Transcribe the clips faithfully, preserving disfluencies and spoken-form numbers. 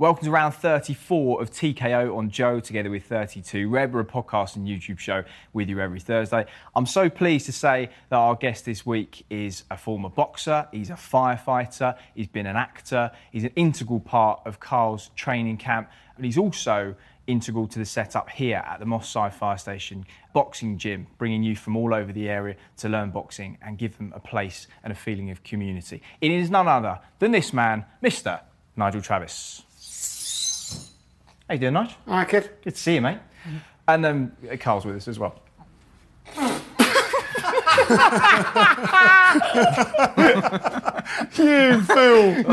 Welcome to round thirty-four of T K O on Joe, together with thirty-two Red. We're a podcast and YouTube show with you every Thursday. I'm so pleased to say that our guest this week is a former boxer, he's a firefighter, he's been an actor, he's an integral part of Carl's training camp, and he's also integral to the setup here at the Moss Side Fire Station Boxing Gym, bringing youth from all over the area to learn boxing and give them a place and a feeling of community. It is none other than this man, Mister Nigel Travis. How you doing, Nigel? All right, kid. Good to see you, mate. And um, Carl's with us as well. You fool!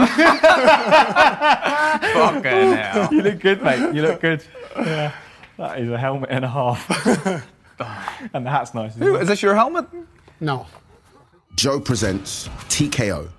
Fucking hell. You look good, mate. You look good. Yeah. That is a helmet and a half. And the hat's nice. Isn't it? Is this your helmet? No. Joe presents T K O,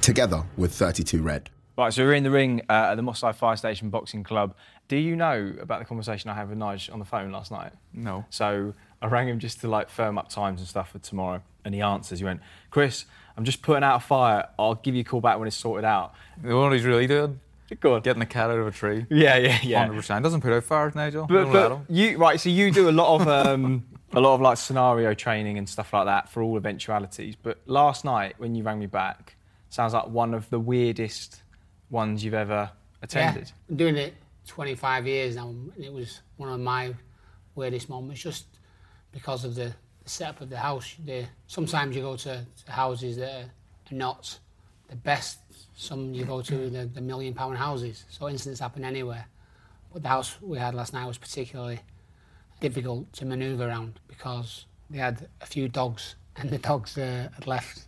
together with thirty-two Red. Right, so we're in the ring uh, at the Moss Side Fire Station Boxing Club. Do you know about the conversation I had with Nigel on the phone last night? No. So I rang him just to like firm up times and stuff for tomorrow, and he answers. He went, "Chris, I'm just putting out a fire. I'll give you a call back when it's sorted out." The one he's really doing? God. Getting a cat out of a tree. Yeah, yeah, yeah. one hundred percent. Doesn't put out fires, Nigel. But, but you, right, so you do a lot of um, a lot of like scenario training and stuff like that for all eventualities. But last night when you rang me back, sounds like one of the weirdest ones you've ever attended. Yeah, I'm doing it twenty-five years now, and it was one of my weirdest moments just because of the setup of the house. The, sometimes you go to, to houses that are not the best. Some you go to the, the million pound houses, so incidents happen anywhere. But the house we had last night was particularly difficult to manoeuvre around because they had a few dogs, and the dogs uh, had left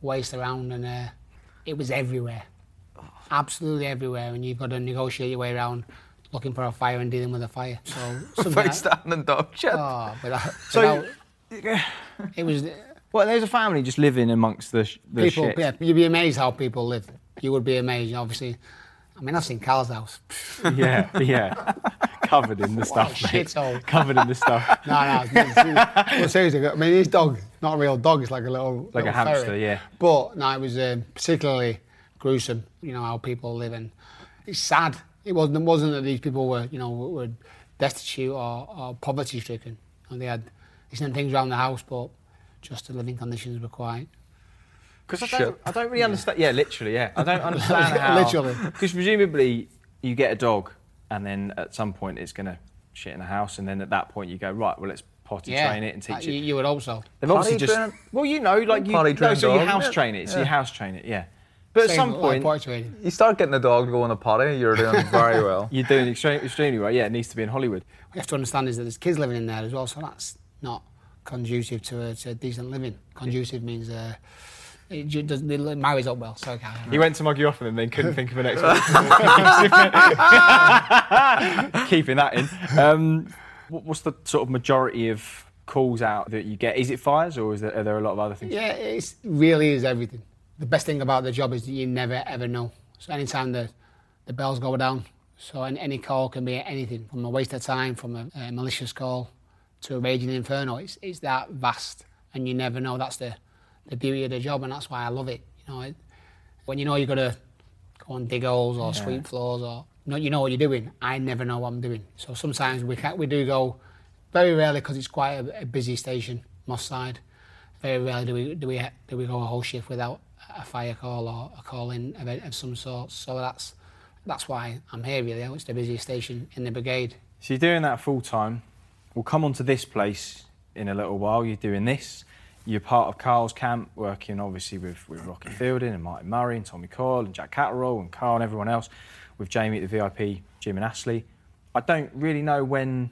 waste around, and uh, it was everywhere. Absolutely everywhere, and you've got to negotiate your way around looking for a fire and dealing with a fire. So like, standing dog shit. Oh, but that, so but that, it was. Well, there's a family just living amongst the, the people. Shit. Yeah, you'd be amazed how people live. You would be amazed, obviously. I mean, I've seen Carl's house. Yeah, yeah. Covered in the stuff, mate. Shithole. Covered in the stuff. no, no. Well, seriously, I mean, his dog, not a real dog. It's like a little, like little a hamster, ferret. Yeah. But no, it was um, particularly gruesome, you know, how people live, and it's sad. It wasn't it wasn't that these people were, you know, were destitute or, or poverty-stricken. And they had decent things around the house, but just the living conditions were quite. Because I don't, I don't really yeah. understand. Yeah, literally. Yeah, I don't understand how. Literally. Because presumably you get a dog, and then at some point it's going to shit in the house, and then at that point you go, right, well, let's potty yeah. train it and teach uh, it. You, you would also. They've obviously just. Burn. Well, you know, like you. Potty no, so you house train it. So yeah. you house train it. Yeah. But Same, at some point, like you start getting the dog to go on a potty, you're doing very well. You're doing extremely, extremely well. Yeah, it needs to be in Hollywood. What you have to understand is that there's kids living in there as well, so that's not conducive to a, to a decent living. Conducive yeah. means uh, it, it, doesn't, it marries up well. So okay, he went to mug you off and then couldn't think of an explanation. Keeping that in. Um, what's the sort of majority of calls out that you get? Is it fires, or is there, are there a lot of other things? Yeah, it really is everything. The best thing about the job is that you never, ever know. So anytime the, the bells go down, so any, any call can be anything, from a waste of time, from a, a malicious call to a raging inferno. It's it's that vast, and you never know. That's the, the beauty of the job, and that's why I love it. You know, it, when you know you've got to go and dig holes or yeah. sweep floors, or you know, you know what you're doing. I never know what I'm doing. So sometimes we can, we do go, very rarely, because it's quite a, a busy station, Moss Side. Very rarely do we do we do we go a whole shift without a fire call or a call-in event of some sort. So that's that's why I'm here, really. It's the busiest station in the brigade. So you're doing that full-time. We'll come on to this place in a little while. You're doing this. You're part of Carl's camp, working, obviously, with, with Rocky Fielding and Martin Murray and Tommy Coyle and Jack Catterall and Carl and everyone else, with Jamie at the V I P Jim and Ashley. I don't really know when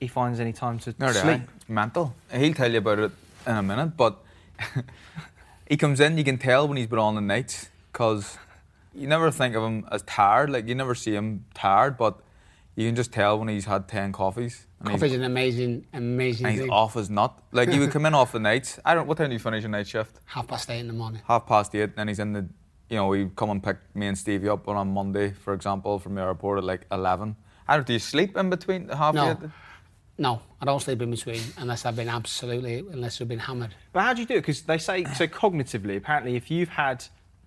he finds any time to no, sleep. Mental. He'll tell you about it in a minute, but... He comes in, you can tell when he's been on the nights, because you never think of him as tired, like you never see him tired, but you can just tell when he's had ten coffees. Coffee's an amazing, amazing and thing. He's off his nut. Like, he would come in off the nights. I don't. What time do you finish your night shift? Half past eight in the morning. Half past eight, and he's in the, you know, he'd come and pick me and Stevie up on Monday, for example, from the airport at like eleven. I don't, do you sleep in between half no. eight? No, I don't sleep in between unless I've been absolutely, unless I've been hammered. But how do you do it? Because they say, so cognitively, apparently if you've had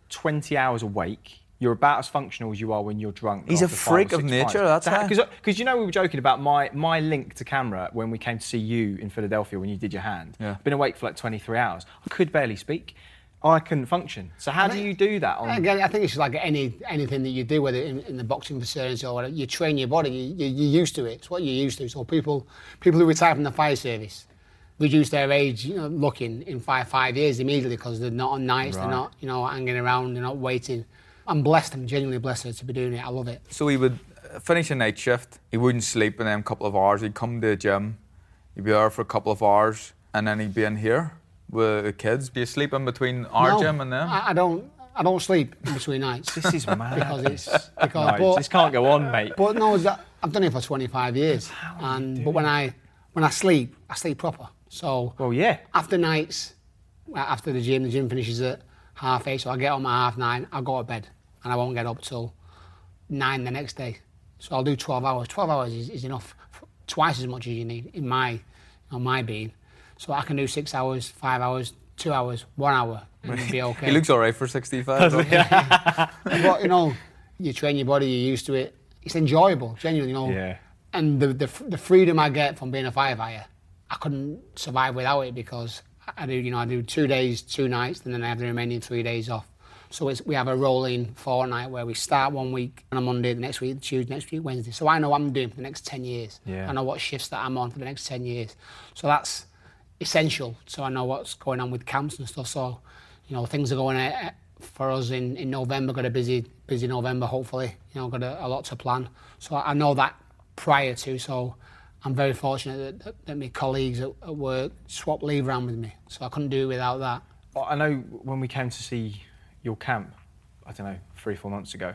twenty hours awake you're about as functional as you are when you're drunk. He's a freak of nature, that's how. Because, you know, we were joking about my my link to camera when we came to see you in Philadelphia when you did your hand. Yeah. I've been awake for like twenty-three hours. I could barely speak. I couldn't function. So how I mean, do you do that? On... Again, I think it's like any anything that you do, whether in, in the boxing facilities or whatever, you train your body. You, you, you're used to it. It's what you're used to. So people people who retire from the fire service reduce their age, you know, looking in five five years immediately because they're not on nights, right. They're not, you know, hanging around, they're not waiting. I'm blessed, I'm genuinely blessed to be doing it. I love it. So he would finish a night shift, he wouldn't sleep in a couple of hours, he'd come to the gym, he'd be there for a couple of hours, and then he'd be in here with the kids. Do you sleep in between our no, gym and them? I, I don't I don't sleep in between nights. This is mad. Because it's because no, but, this can't go on, mate. But no, that, I've done it for twenty-five years. How and but when I when I sleep, I sleep proper. So well, yeah. After nights, after the gym, the gym finishes at half eight, so I get on at half nine, I'll go to bed, and I won't get up till nine the next day. So I'll do twelve hours. twelve hours is, is enough, twice as much as you need in my on my being. So I can do six hours, five hours, two hours, one hour, and it'll be okay. He looks all right for sixty-five. But, you know, you train your body, you're used to it. It's enjoyable, genuinely, you know. Yeah. And the, the the freedom I get from being a firefighter, I couldn't survive without it because I do, you know, I do two days, two nights, and then I have the remaining three days off. So it's, we have a rolling fortnight where we start one week on a Monday, the next week, Tuesday, next week, Wednesday. So I know what I'm doing for the next ten years. Yeah. I know what shifts that I'm on for the next ten years. So that's essential. So I know what's going on with camps and stuff. So, you know, things are going on for us in, in November. Got a busy, busy November, hopefully. You know, got a, a lot to plan. So I know that prior to, so... I'm very fortunate that, that, that my colleagues at, at work swapped leave around with me, so I couldn't do it without that. I know when we came to see your camp, I don't know, three, four months ago,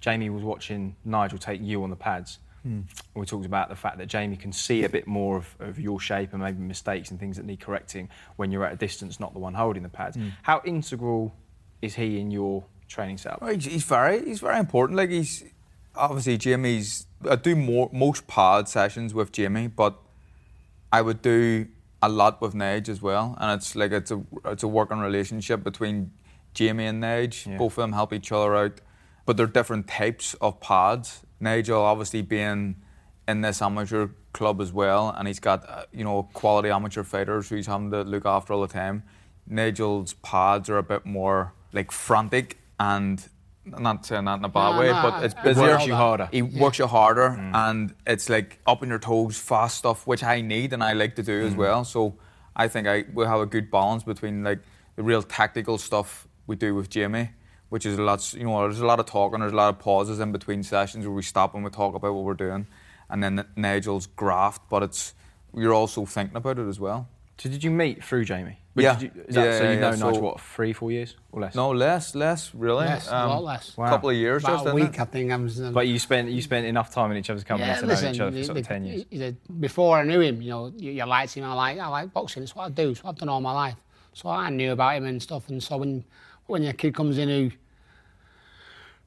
Jamie was watching Nigel take you on the pads. Mm. We talked about the fact that Jamie can see a bit more of, of your shape and maybe mistakes and things that need correcting when you're at a distance, not the one holding the pads. Mm. How integral is he in your training setup? Well, he's very, he's very important. Like he's. Obviously, Jamie's... I do more, most pad sessions with Jamie, but I would do a lot with Nige as well. And it's like it's a it's a working relationship between Jamie and Nige. Yeah. Both of them help each other out. But they're different types of pads. Nigel obviously being in this amateur club as well, and he's got, uh, you know, quality amateur fighters who he's having to look after all the time. Nigel's pads are a bit more, like, frantic and... I'm not saying that in a bad no, way, no, but it's busier. He works you harder. He yeah. works you harder, mm. and it's like up on your toes, fast stuff, which I need and I like to do mm. as well. So I think I we have a good balance between like the real tactical stuff we do with Jamie, which is a lot. You know, there's a lot of talking, there's a lot of pauses in between sessions where we stop and we talk about what we're doing, and then Nigel's graft, but it's you're also thinking about it as well. So did you meet through Jamie? But yeah. You, is that, yeah. So you yeah, know yeah. Nigel, so, what, three, four years or less? No, less, less, really. Less, um, a lot less. A wow. couple of years about just, a week, it? I think. I'm just, um, but you spent you spent enough time in each other's company yeah, to listen, know each other for the, sort of the, ten years. The, before I knew him, you know, you, you liked him. I like I like boxing. It's what I do. It's what I've done all my life. So I knew about him and stuff. And so when when your kid comes in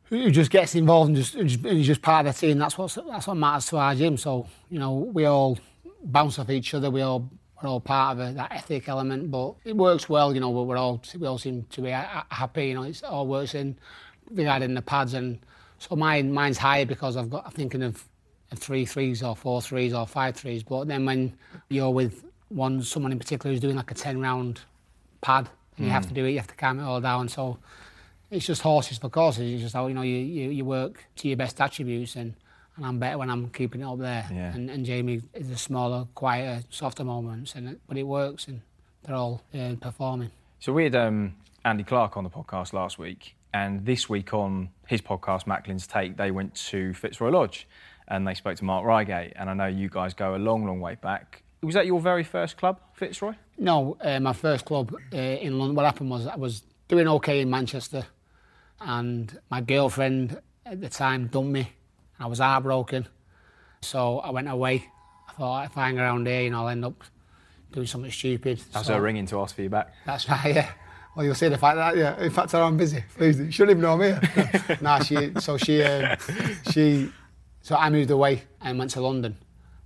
who who just gets involved and just who's just part of the team, that's what that's what matters to our gym. So you know, we all bounce off each other. We all. We're all part of it, that ethic element, but it works well, you know, we're all, we all seem to be happy, you know, it all works in regarding the pads, and so mine mine's higher because I've got, I'm thinking of three threes or four threes or five threes, but then when you're with one, someone in particular who's doing like a ten round pad, and mm. you have to do it, you have to calm it all down, so it's just horses for courses, it's just how, you know, you, you, you work to your best attributes, and And I'm better when I'm keeping it up there. Yeah. And, and Jamie is the smaller, quieter, softer moments, and but it works, and they're all uh, performing. So we had um, Andy Clark on the podcast last week, and this week on his podcast, Macklin's Take, they went to Fitzroy Lodge, and they spoke to Mark Reigate, and I know you guys go a long, long way back. Was that your very first club, Fitzroy? No, uh, my first club uh, in London. What happened was I was doing okay in Manchester, and my girlfriend at the time dumped me. I was heartbroken, so I went away. I thought, if I hang around here, you know, I'll end up doing something stupid. That's so, her ringing to ask for you back. That's right, yeah. Well, you'll see the fact that, yeah. In fact, I'm busy. Please, you shouldn't even know I'm here. nah, she, so she, um, she, so I moved away and went to London.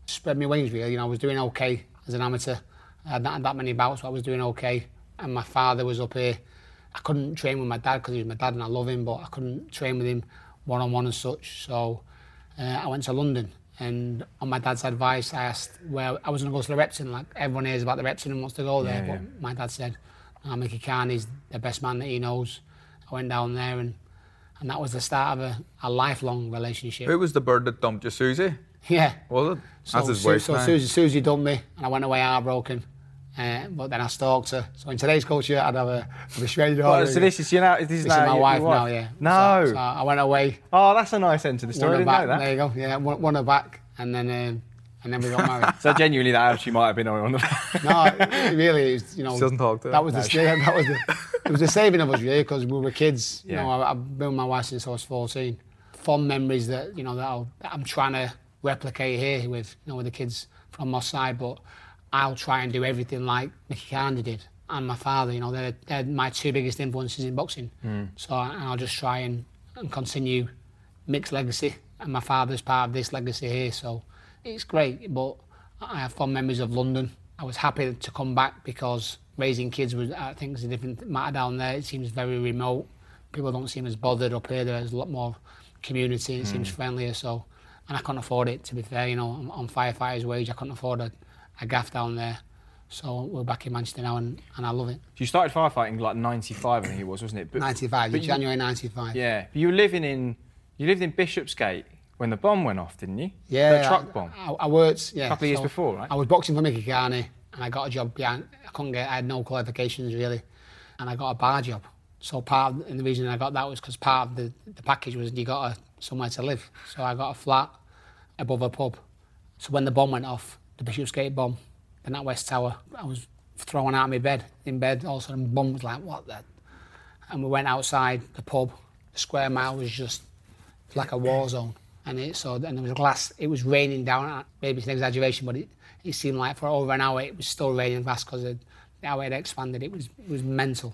Spread my wings, really. You know, I was doing okay as an amateur. I hadn't had that many bouts, but I was doing okay. And my father was up here I couldn't train with my dad because he was my dad and I love him, but I couldn't train with him one-on-one and such. So uh, I went to London, and on my dad's advice, I asked where I was going to go to the Repton. Like, everyone hears about the Repton and wants to go there, yeah, yeah. but my dad said, no, Mickey Khan is the best man that he knows. I went down there, and, and that was the start of a, a lifelong relationship. Who was the bird that dumped you, Susie? Yeah. Was it? So, That's his Su- so Susie, Susie dumped me, and I went away heartbroken. Uh, but then I stalked her. So in today's culture, I'd have a, a restraining order. Well, so this is, you know, this is, this now, is my wife, wife now, yeah. No. So, so I went away. Oh, that's a nice end to the story. I didn't back, know that. There you go. Yeah, won, won her back, and then um, and then we got married. So genuinely, that actually might have been on the back. No, really, it's, you know. She doesn't talk to her. That was no, the yeah, that was the, it was the saving of us, really, because we were kids. Yeah. You know, I, I've been with my wife since I was fourteen. Fond memories that you know that, I'll, that I'm trying to replicate here with you know with the kids from Moss Side, but. I'll try and do everything like Mickey Khan did and my father. You know, they're, they're my two biggest influences in boxing. Mm. So and I'll just try and, and continue Mick's legacy, and my father's part of this legacy here. So it's great, but I have fond memories of London. I was happy to come back because raising kids was, I think, is a different matter down there. It seems very remote. People don't seem as bothered up here. There's a lot more community. It mm. seems friendlier. So, and I can't afford it. To be fair, you know, on, on firefighter's wage, I can't afford it. I gaff down there, so we're back in Manchester now, and, and I love it. You started firefighting like ninety-five, I think it was, wasn't it? But, ninety-five, but January ninety-five. Yeah, but you were living in you lived in Bishopsgate when the bomb went off, didn't you? Yeah, the truck bomb. I, I worked. Yeah, a couple of years so before, right? I was boxing for Mickey Carney, and I got a job. Yeah, I couldn't get. I had no qualifications really, and I got a bar job. So part of, and the reason I got that was because part of the, the package was you got a, somewhere to live. So I got a flat above a pub. So when the bomb went off. The Bishopsgate bomb, the NatWest Tower. I was thrown out of my bed, in bed, all of a sudden, bomb was like, what the? And we went outside the pub. The square mile was just like a war zone. And it so, and there was glass, it was raining down, maybe it's an exaggeration, but it, it seemed like for over an hour it was still raining glass because the hour it expanded, it was, it was mental.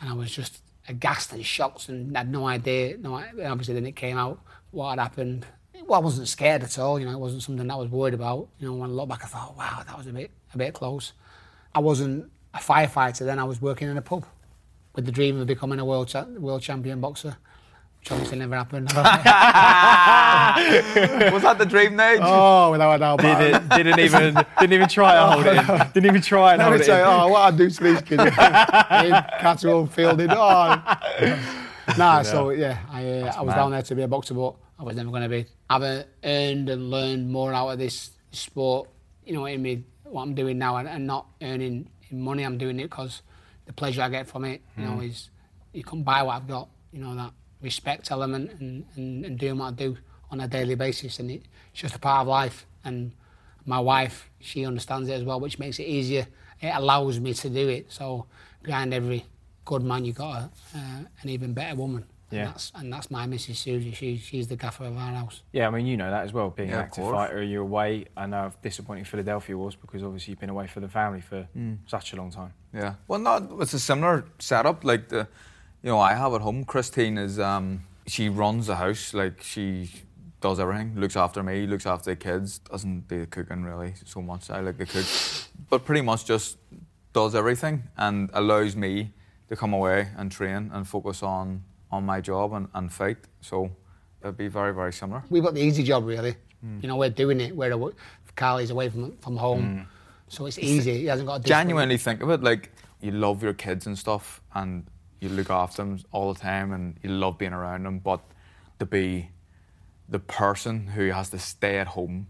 And I was just aghast and shocked and had no idea. No, obviously, then it came out what had happened. Well, I wasn't scared at all, you know, it wasn't something that I was worried about. You know, when I look back, I thought, wow, that was a bit a bit close. I wasn't a firefighter then, I was working in a pub with the dream of becoming a world cha- world champion boxer, which obviously never happened. Was that the dream, Nigel? Oh, without a doubt. Didn't, didn't, even, didn't even try to hold it in. Didn't even try and hold it in. Say, oh, what I do to these kids. Catterall, Fielding, oh. Nah, so, yeah, I, uh, I was mad. Down there to be a boxer, but I was never going to be. I've earned and learned more out of this sport, you know what I mean, what I'm doing now, and, and not earning money. I'm doing it because the pleasure I get from it, you mm. know, is you can buy what I've got, you know, that respect element and, and, and doing what I do on a daily basis. And it, it's just a part of life. And my wife, she understands it as well, which makes it easier. It allows me to do it. So behind every good man, you got a, uh, an even better woman. Yeah. And that's, and that's my Missus Susie. She, she's the gaffer of our house. Yeah, I mean, you know that as well, being yeah, an active fighter, you're away. I know how disappointing Philadelphia was because obviously you've been away for the family for mm. such a long time. Yeah. Well, no, it's a similar setup. Like, the, you know, I have at home, Christine is, um, she runs the house. Like, she does everything, looks after me, looks after the kids, doesn't do the cooking really so much. I like the cook, but pretty much just does everything and allows me to come away and train and focus on on my job and, and fight, so it'd be very, very similar. We've got the easy job, really. Mm. You know, we're doing it. We're away, Carly's away from from home, mm. so it's easy. He hasn't got a distance. Genuinely think of it, like, you love your kids and stuff, and you look after them all the time, and you love being around them, but to be the person who has to stay at home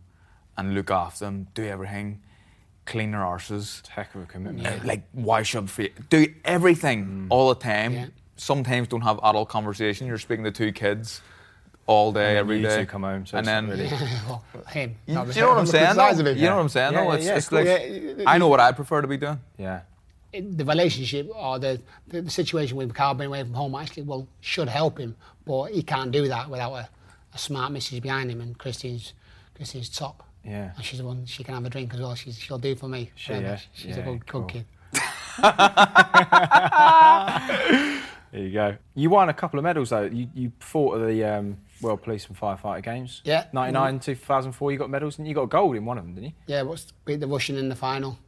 and look after them, do everything, clean their arses. It's a heck of a commitment. Yeah. Like, wash up for you. Do everything mm. all the time. Yeah. Sometimes don't have adult conversation. You're speaking to two kids all day, and every you day. Two come home, so and then really well, him. You, do you know what I'm saying? Though? You yeah. know what I'm saying? Yeah, though? It's, yeah, it's cool. like yeah. I know what I prefer to be doing. Yeah. The relationship or the the, the situation with Carl being away from home actually well should help him, but he can't do that without a, a smart missus behind him. And Christine's Christine's top. Yeah. And she's the one. She can have a drink as well. She's, she'll do for me. She, yeah. She's yeah, a good, cool. good kid. There you go. You won a couple of medals, though. You you fought at the um, World Police and Firefighter Games. Yeah. ninety-nine and two thousand four, you got medals, and you got gold in one of them, didn't you? Yeah, what's, beat the Russian in the final.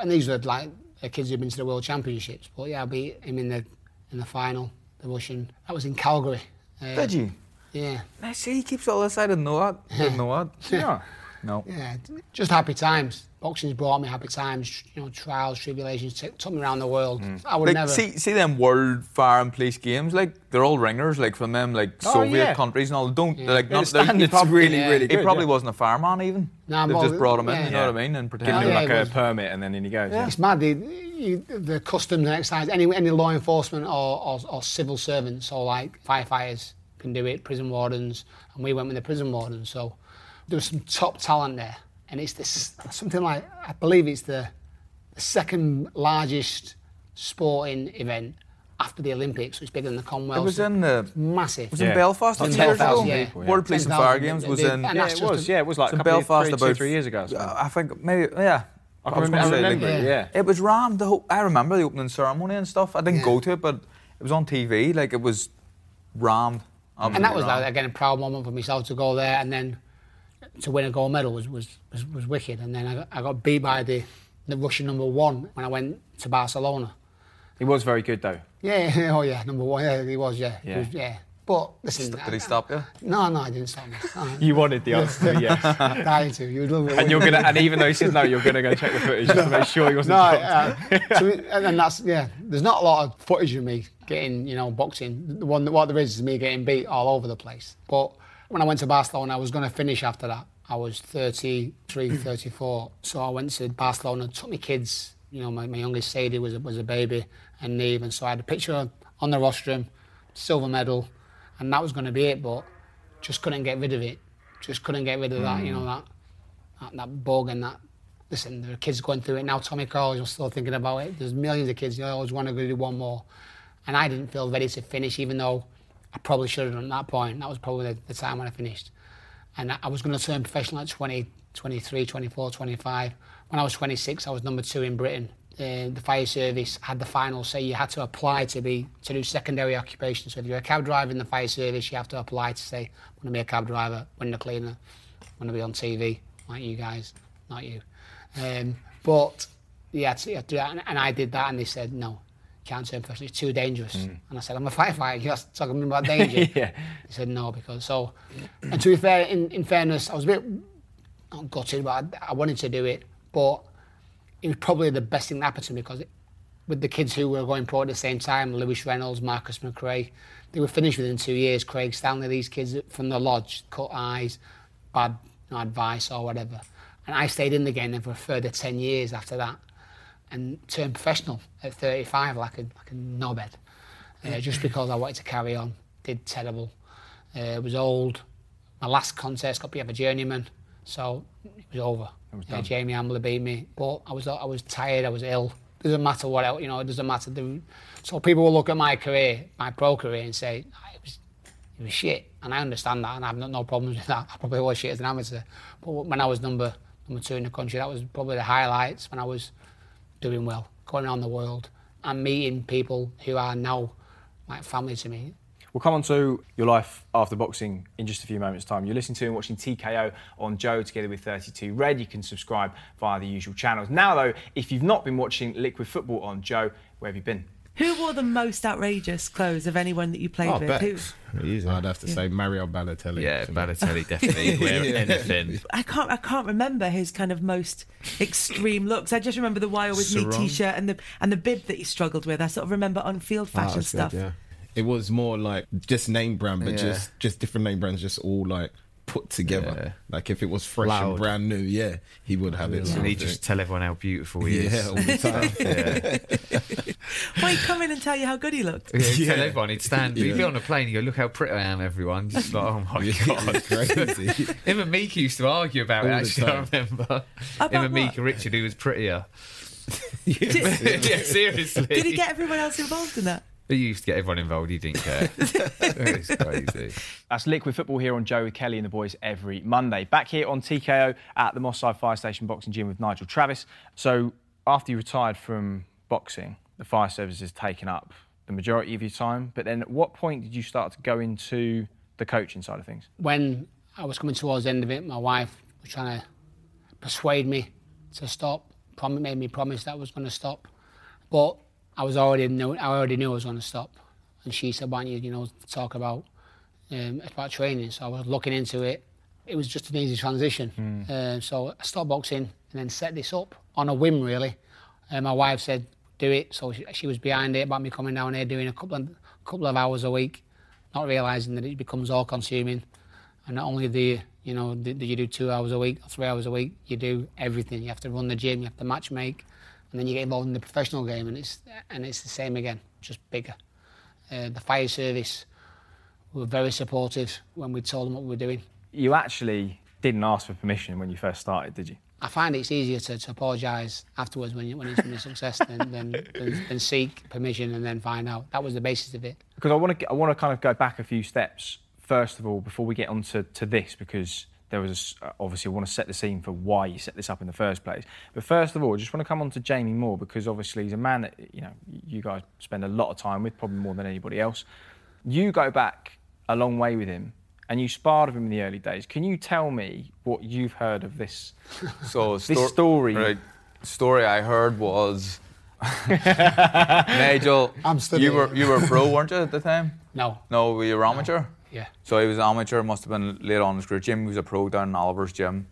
And these were, like, the kids who've been to the World Championships. But, yeah, I beat him in the in the final, the Russian. That was in Calgary. Uh, Did you? Yeah. I see he keeps all this. I didn't know that. Didn't know that. Yeah. No. Yeah, just happy times. Boxing's brought me happy times, you know, trials, tribulations, t- took me around the world. Mm. I would like, never... See, see them World Fire and Police games, like, they're all ringers, like, from them, like, oh, Soviet yeah. countries and all. Don't, yeah. like, not... The standards, he probably, really, yeah. really good. He probably yeah. wasn't a fireman, even. Nah, they just brought him in, yeah. you know yeah. what I mean? And pretended him yeah, like yeah, a was, permit, and then in he goes. Yeah. Yeah. It's mad, the, the customs and excise, any, any law enforcement or, or, or civil servants or, like, firefighters can do it, prison wardens, and we went with the prison wardens, so... There was some top talent there, and it's this something like I believe it's the, the second largest sporting event after the Olympics, which is bigger than the Commonwealth. It was in the it's massive. It was yeah. in Belfast. Ten thousand yeah. people. Yeah. World Police ten, and Fire Games was in. Yeah, it was. A, yeah, it was like in Belfast about three years ago. So. Uh, I think maybe yeah. I, I remember. Say, I remember like, yeah. yeah, it was rammed. The whole, I remember the opening ceremony and stuff. I didn't yeah. go to it, but it was on T V. Like it was rammed. Obviously and that was rammed. Like again a proud moment for myself to go there, and then. To win a gold medal was was, was, was wicked, and then I got, I got beat by the, the Russian number one when I went to Barcelona. He was very good though. Yeah, oh yeah, number one. Yeah, he was. Yeah, yeah. He was, yeah. But listen, did I, he stop you? No, no, he didn't stop me. No. You wanted the answer, to yes. Dying to, you would love it. And you're gonna, and even though he says no, you're gonna go check the footage just to make sure he wasn't. No, uh, so, and then that's yeah. There's not a lot of footage of me getting, you know, boxing. The one what there is is me getting beat all over the place, but. When I went to Barcelona, I was going to finish after that. I was thirty-three, thirty-four. So I went to Barcelona, took my kids. You know, my, my youngest Sadie was a, was a baby, and Neve. And so I had a picture on the rostrum, silver medal, and that was going to be it. But just couldn't get rid of it. Just couldn't get rid of that, mm. you know, that, that that bug and that. Listen, there are kids going through it now. Tommy Cole is still thinking about it. There's millions of kids. You always want to go do one more. And I didn't feel ready to finish, even though I probably should have done at that point. That was probably the, the time when I finished. And I, I was going to turn professional at twenty, twenty-three, twenty-four, twenty-five. When I was twenty-six, I was number two in Britain. Uh, the fire service had the final say you had to apply to be to do secondary occupation. So if you're a cab driver in the fire service, you have to apply to say, I'm going to be a cab driver, window cleaner, I'm going to be on T V, like you guys, not you. Um, but yeah, to, you have to do that. And, and I did that, and they said, no. Can't turn professional, it's too dangerous. Mm. And I said, I'm a firefighter, you're talking about danger. yeah. He said, no, because so, and to be fair, in, in fairness, I was a bit, not gutted, but I, I wanted to do it, but it was probably the best thing that happened to me because it, with the kids who were going pro at the same time, Lewis Reynolds, Marcus McRae, they were finished within two years, Craig Stanley, these kids from the lodge, cut eyes, bad you know, advice or whatever. And I stayed in the game then for a further ten years after that. And turned professional at thirty-five like a, like a knobhead, uh, just because I wanted to carry on. Did terrible. Uh, it was old. My last contest got me a journeyman, so it was over. It was uh, Jamie Ambler beat me, but I was I was tired. I was ill. Doesn't matter what else, you know. It doesn't matter. The, so people will look at my career, my pro career, and say it was it was shit. And I understand that, and I've not no problems with that. I probably was shit as an amateur, but when I was number number two in the country, that was probably the highlights when I was. Doing well, going around the world and meeting people who are now like family to me. We'll come on to your life after boxing in just a few moments' time. You're listening to and watching T K O on Joe together with thirty-two Red. You can subscribe via the usual channels. Now, though, if you've not been watching Liquid Football on Joe, where have you been? Who wore the most outrageous clothes of anyone that you played oh, with? Who? I'd have to yeah. say Mario Balotelli. Yeah, Balotelli definitely wear yeah. anything. I can't I can't remember his kind of most extreme looks. I just remember the Wild with Meek t-shirt and the and the bib that he struggled with. I sort of remember on field fashion oh, stuff. Good, yeah. It was more like just name brand, but yeah. just, just different name brands, just all like put together. Yeah. Like if it was fresh loud. And brand new, yeah, he would have it. And he'd just tell everyone how beautiful he yeah, is. Yeah, all the time. yeah. Well, he'd come in and tell you how good he looked. Yeah, he'd yeah. tell everyone, he'd stand, yeah. he'd get on a plane and go, look how pretty I am, everyone. Just like, oh my yeah, God. It's crazy. Him and Meek used to argue about all it, actually, I remember. About him and Meek and Richard, who was prettier. yeah. Did, yeah, seriously. Did he get everyone else involved in that? He used to get everyone involved, he didn't care. It's crazy. That's Liquid Football here on Joe with Kelly and the boys every Monday. Back here on T K O at the Moss Side Fire Station Boxing Gym with Nigel Travis. So after you retired from boxing, the fire service has taken up the majority of your time. But then at what point did you start to go into the coaching side of things? When I was coming towards the end of it, my wife was trying to persuade me to stop. Made me promise that I was going to stop. But I was already knew, I already knew I was going to stop. And she said, why don't you, you know, talk about um, about training? So I was looking into it. It was just an easy transition. Mm. Uh, so I stopped boxing and then set this up on a whim, really. Uh, my wife said, do it. So she, she was behind it, about me coming down here, doing a couple of, couple of hours a week, not realising that it becomes all-consuming. And not only do you, you know, do, do you do two hours a week or three hours a week, you do everything. You have to run the gym, you have to match make, and then you get involved in the professional game, and it's and it's the same again, just bigger. Uh, the fire service were very supportive when we told them what we were doing. You actually didn't ask for permission when you first started, did you? I find it's easier to, to apologise afterwards when, when it's been a success than, than, than, than seek permission and then find out. That was the basis of it. Because I want to I want to kind of go back a few steps, first of all, before we get on to, to this, because there was a, obviously I want to set the scene for why you set this up in the first place. But first of all, I just want to come on to Jamie Moore, because obviously he's a man that, you know, you guys spend a lot of time with, probably more than anybody else. You go back a long way with him, and you sparred with him in the early days. Can you tell me what you've heard of this, so, sto- this story? Right. Story I heard was, Nigel, I'm still you, were, you were pro, weren't you, at the time? No. No, were you amateur? No. Yeah. So he was an amateur, must have been late on in his career. Jim was a pro down in Oliver's gym.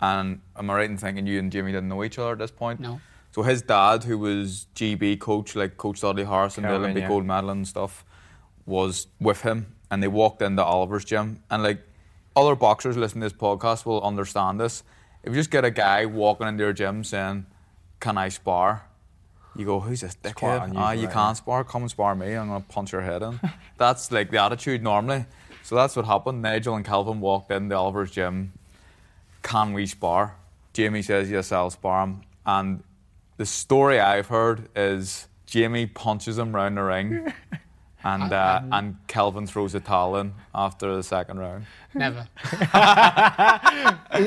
And am I right in thinking you and Jimmy didn't know each other at this point? No. So his dad, who was G B coach, like Coach Dudley Harrison, Kelvin, the Olympic yeah. gold medal and stuff, was with him. And they walked into Oliver's gym, and like other boxers listening to this podcast will understand this. If you just get a guy walking into your gym saying, "Can I spar?" you go, "Who's this dickhead? Ah, you can't spar. Come and spar me. I'm gonna punch your head in." That's like the attitude normally. So that's what happened. Nigel and Calvin walked into Oliver's gym. Can we spar? Jamie says, "Yes, I'll spar him." And the story I've heard is Jamie punches him round the ring. And uh, and Kelvin throws a towel in after the second round. Never.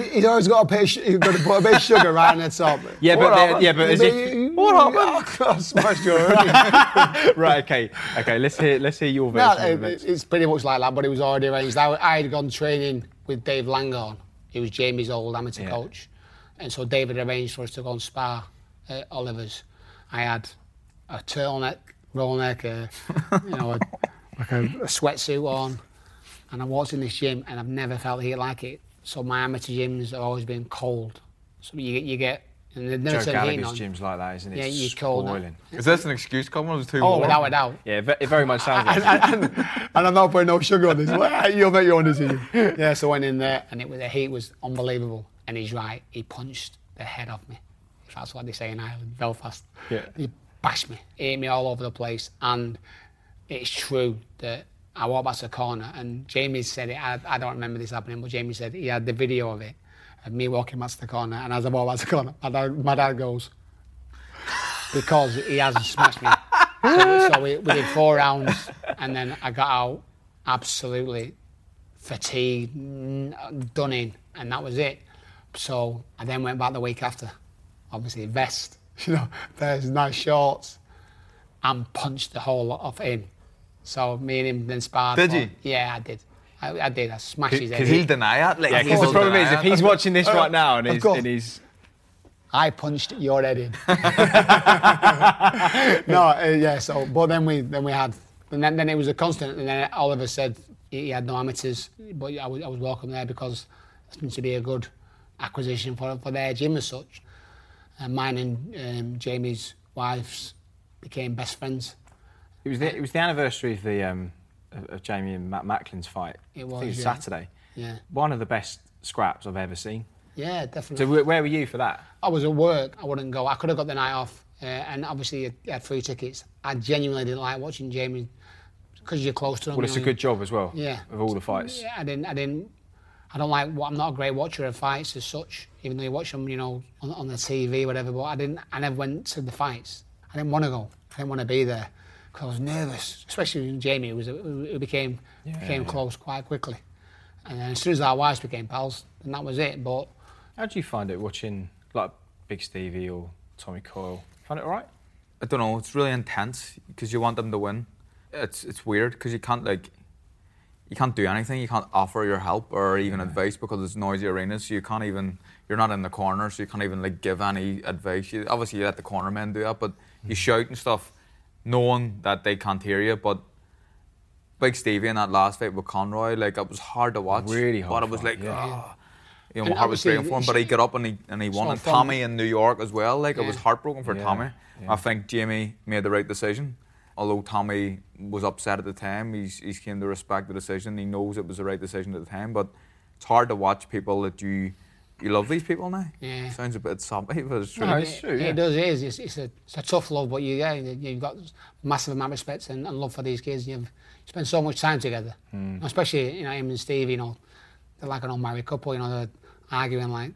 He's always got a bit of sh- got to put a bit of sugar right in the top. Yeah, what but yeah, but is it? What happened? Oh, I smashed your head. Right. Okay. Okay. Let's hear. Let's hear your version. No, of it, it's pretty much like that, but it was already arranged. I, I had gone training with Dave Langhorne, who was Jamie's old amateur yeah. coach, and so David arranged for us to go and spar at Oliver's. I had a turtleneck. rolling like a, you know, a, like a, a sweatsuit on, and I walked in this gym and I've never felt heat like it. So my amateur gyms have always been cold. So you get, you get, and they've never Joe Gallagher's on. gym's like that, isn't it? Yeah, you're cold. Is this an excuse? Come on, it was too oh, warm. Oh, without a doubt. Yeah, it very much sounds like that. And, and, and I'm not putting no sugar on this. You'll make your own decision. Yeah, so I went in there and it was, the heat was unbelievable. And he's right, he punched the head off me. If that's what they say in Ireland, Belfast. Yeah. He, bashed me, ate me all over the place, and it's true that I walked back to the corner and Jamie said it, I, I don't remember this happening, but Jamie said he had the video of it, of me walking back to the corner, and as I walked back to the corner, my dad, my dad goes, because he hasn't smashed me. So, so we, we did four rounds, and then I got out absolutely fatigued, done in, and that was it. So I then went back the week after, obviously vest, you know, there's nice shorts, and punched the whole lot off him. So me and him then sparred. Did you? Yeah, I did. I, I did. I smashed his head. Because he'll deny it. Like, yeah, because the problem is, if he's watching this right now and he's, and he's... I punched your head in. No, uh, yeah, so, but then we then we had, and then, then it was a constant, and then Oliver said he had no amateurs, but I was, I was welcome there because it seemed to be a good acquisition for for their gym as such. And mine and um, Jamie's wives became best friends. It was the, it was the anniversary of the um, of Jamie and Matt Macklin's fight. It was, I think it was yeah. Saturday. Yeah. One of the best scraps I've ever seen. Yeah, definitely. So where were you for that? I was at work. I wouldn't go. I could have got the night off, uh, and obviously I had free tickets. I genuinely didn't like watching Jamie because you're close to him. Well, it's a good job as well. Yeah. Of all the fights. Yeah, I didn't. I didn't. I don't like. Well, I'm not a great watcher of fights as such, even though you watch them, you know, on, on the T V, whatever. But I didn't. I never went to the fights. I didn't want to go. I didn't want to be there because I was nervous, especially with Jamie, who was who became yeah, became yeah. close quite quickly. And then as soon as our wives became pals, then that was it. But how do you find it watching like Big Stevie or Tommy Coyle? Find it all right? I don't know. It's really intense because you want them to win. It's it's weird because you can't like. You can't do anything. You can't offer your help or even yeah. advice because it's noisy arenas. So you can't even. You're not in the corner, so you can't even like give any advice. You, obviously, you let the cornermen do that, but you shout and stuff. knowing that they can't hear you. But Big Stevie in that last fight with Conroy, like, it was hard to watch. Really hard. But it was like, yeah, oh, yeah. you know, my heart was breaking for him. But he got up and he and he won. And Tommy in New York as well. Like, yeah. it was heartbroken for yeah. Tommy. Yeah. I think Jamie made the right decision. Although Tommy was upset at the time, he's he's came to respect the decision. He knows it was the right decision at the time. But it's hard to watch people that you you love these people now. Yeah. Sounds a bit soppy, but it's true. No, it's true. It, yeah. it does. It is. It's, it's, a, it's a tough love, but you yeah, you've got massive amount of respect and, and love for these kids. You've spent so much time together, mm. especially you know him and Stevie. You know, they're like an unmarried couple. You know, they're arguing like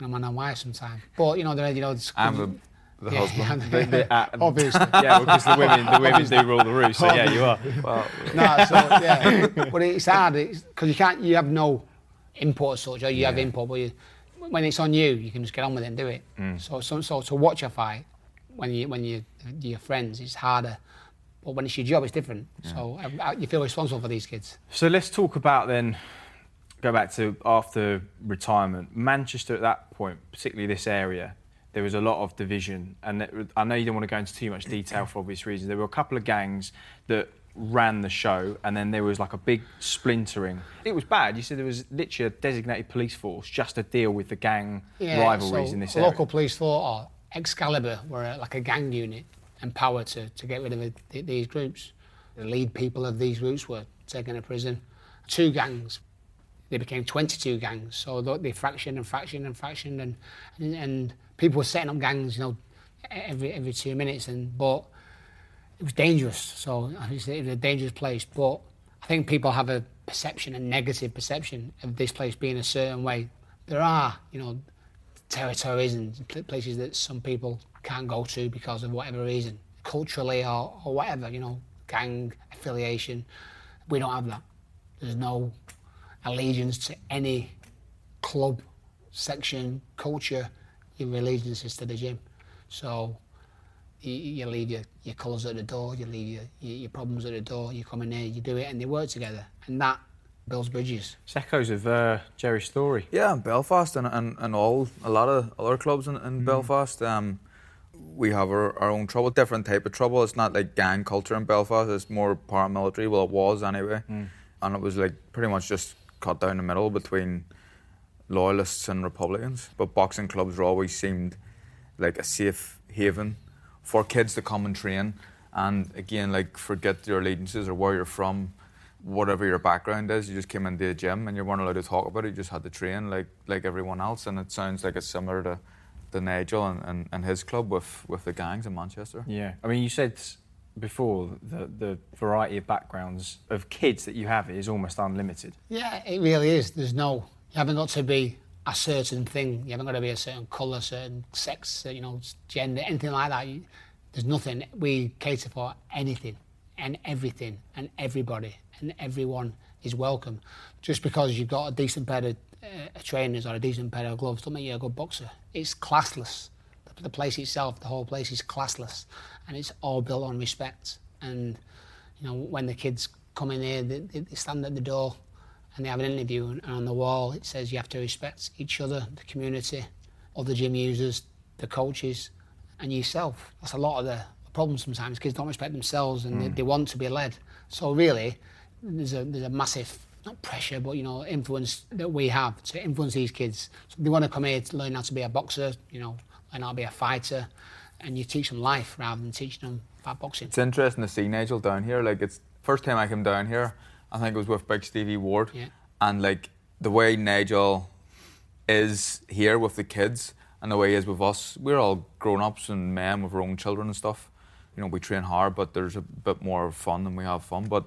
you know man and wife sometimes. But you know they're you know. I'm The yeah, husband, yeah, the, the, uh, obviously. Yeah, because well, the women, the women do rule the roost. So yeah, you are. Well, no, so yeah, but it's hard because you can't. You have no input as such. Or you yeah. have input, but you, when it's on you, you can just get on with it and do it. Mm. So, so, so to watch a fight when you when you your friends, it's harder. But when it's your job, it's different. Yeah. So I, I, you feel responsible for these kids. So let's talk about then. Go back to after retirement, Manchester at that point, particularly this area. There was a lot of division, and it, I know you don't want to go into too much detail for obvious reasons. There were a couple of gangs that ran the show, and then there was like a big splintering. It was bad. You said there was literally a designated police force just to deal with the gang yeah, rivalries so in this area. Local police force, or Excalibur, were a, like a gang unit empowered to, to get rid of the, the, these groups. The lead people of these groups were taken to prison. Two gangs. They became twenty-two gangs, so they fractioned and fractioned and fractioned, and and, and people were setting up gangs, you know, every every two minutes, and but it was dangerous. So obviously it was a dangerous place, but I think people have a perception, a negative perception of this place being a certain way. There are, you know, territories and places that some people can't go to because of whatever reason, culturally or, or whatever, you know, gang affiliation. We don't have that. There's no allegiance to any club, section, culture. Your allegiance is to the gym, so you, you leave your, your colours at the door, you leave your, your, your problems at the door, you come in here, you do it, and they work together, and that builds bridges. It's echoes of uh, Jerry's story. Yeah, in Belfast and, and, and all, a lot of other clubs in, in mm. Belfast, um, we have our, our own trouble, different type of trouble. It's not like gang culture in Belfast, it's more paramilitary, well it was anyway, mm. and it was like pretty much just cut down the middle between loyalists and Republicans, but boxing clubs were always seemed like a safe haven for kids to come and train, and again, like, forget your allegiances or where you're from, whatever your background is. You just came into a gym and you weren't allowed to talk about it. You just had to train like like everyone else, and it sounds like it's similar to, to Nigel and, and, and his club with, with the gangs in Manchester. Yeah, I mean, you said before the the variety of backgrounds of kids that you have is almost unlimited. Yeah, it really is. There's no... You haven't got to be a certain thing. You haven't got to be a certain colour, certain sex, you know, gender, anything like that. You, there's nothing. We cater for anything and everything and everybody, and everyone is welcome. Just because you've got a decent pair of uh, trainers or a decent pair of gloves doesn't make you a good boxer. It's classless. The, the place itself, the whole place is classless, and it's all built on respect. And, you know, when the kids come in here, they, they stand at the door, and they have an interview, and on the wall it says you have to respect each other, the community, other gym users, the coaches, and yourself. That's a lot of the problem sometimes. Kids don't respect themselves, and mm. they, they want to be led. So really, there's a there's a massive, not pressure, but you know, influence that we have to influence these kids. So they want to come here to learn how to be a boxer, you know, learn how to be a fighter, and you teach them life rather than teaching them fat boxing. It's interesting to see Nigel down here. Like, it's first time I came down here. I think it was with Big Stevie Ward, yeah. and like the way Nigel is here with the kids and the way he is with us, we're all grown-ups and men with our own children and stuff. You know, we train hard, but there's a bit more fun than we have fun. But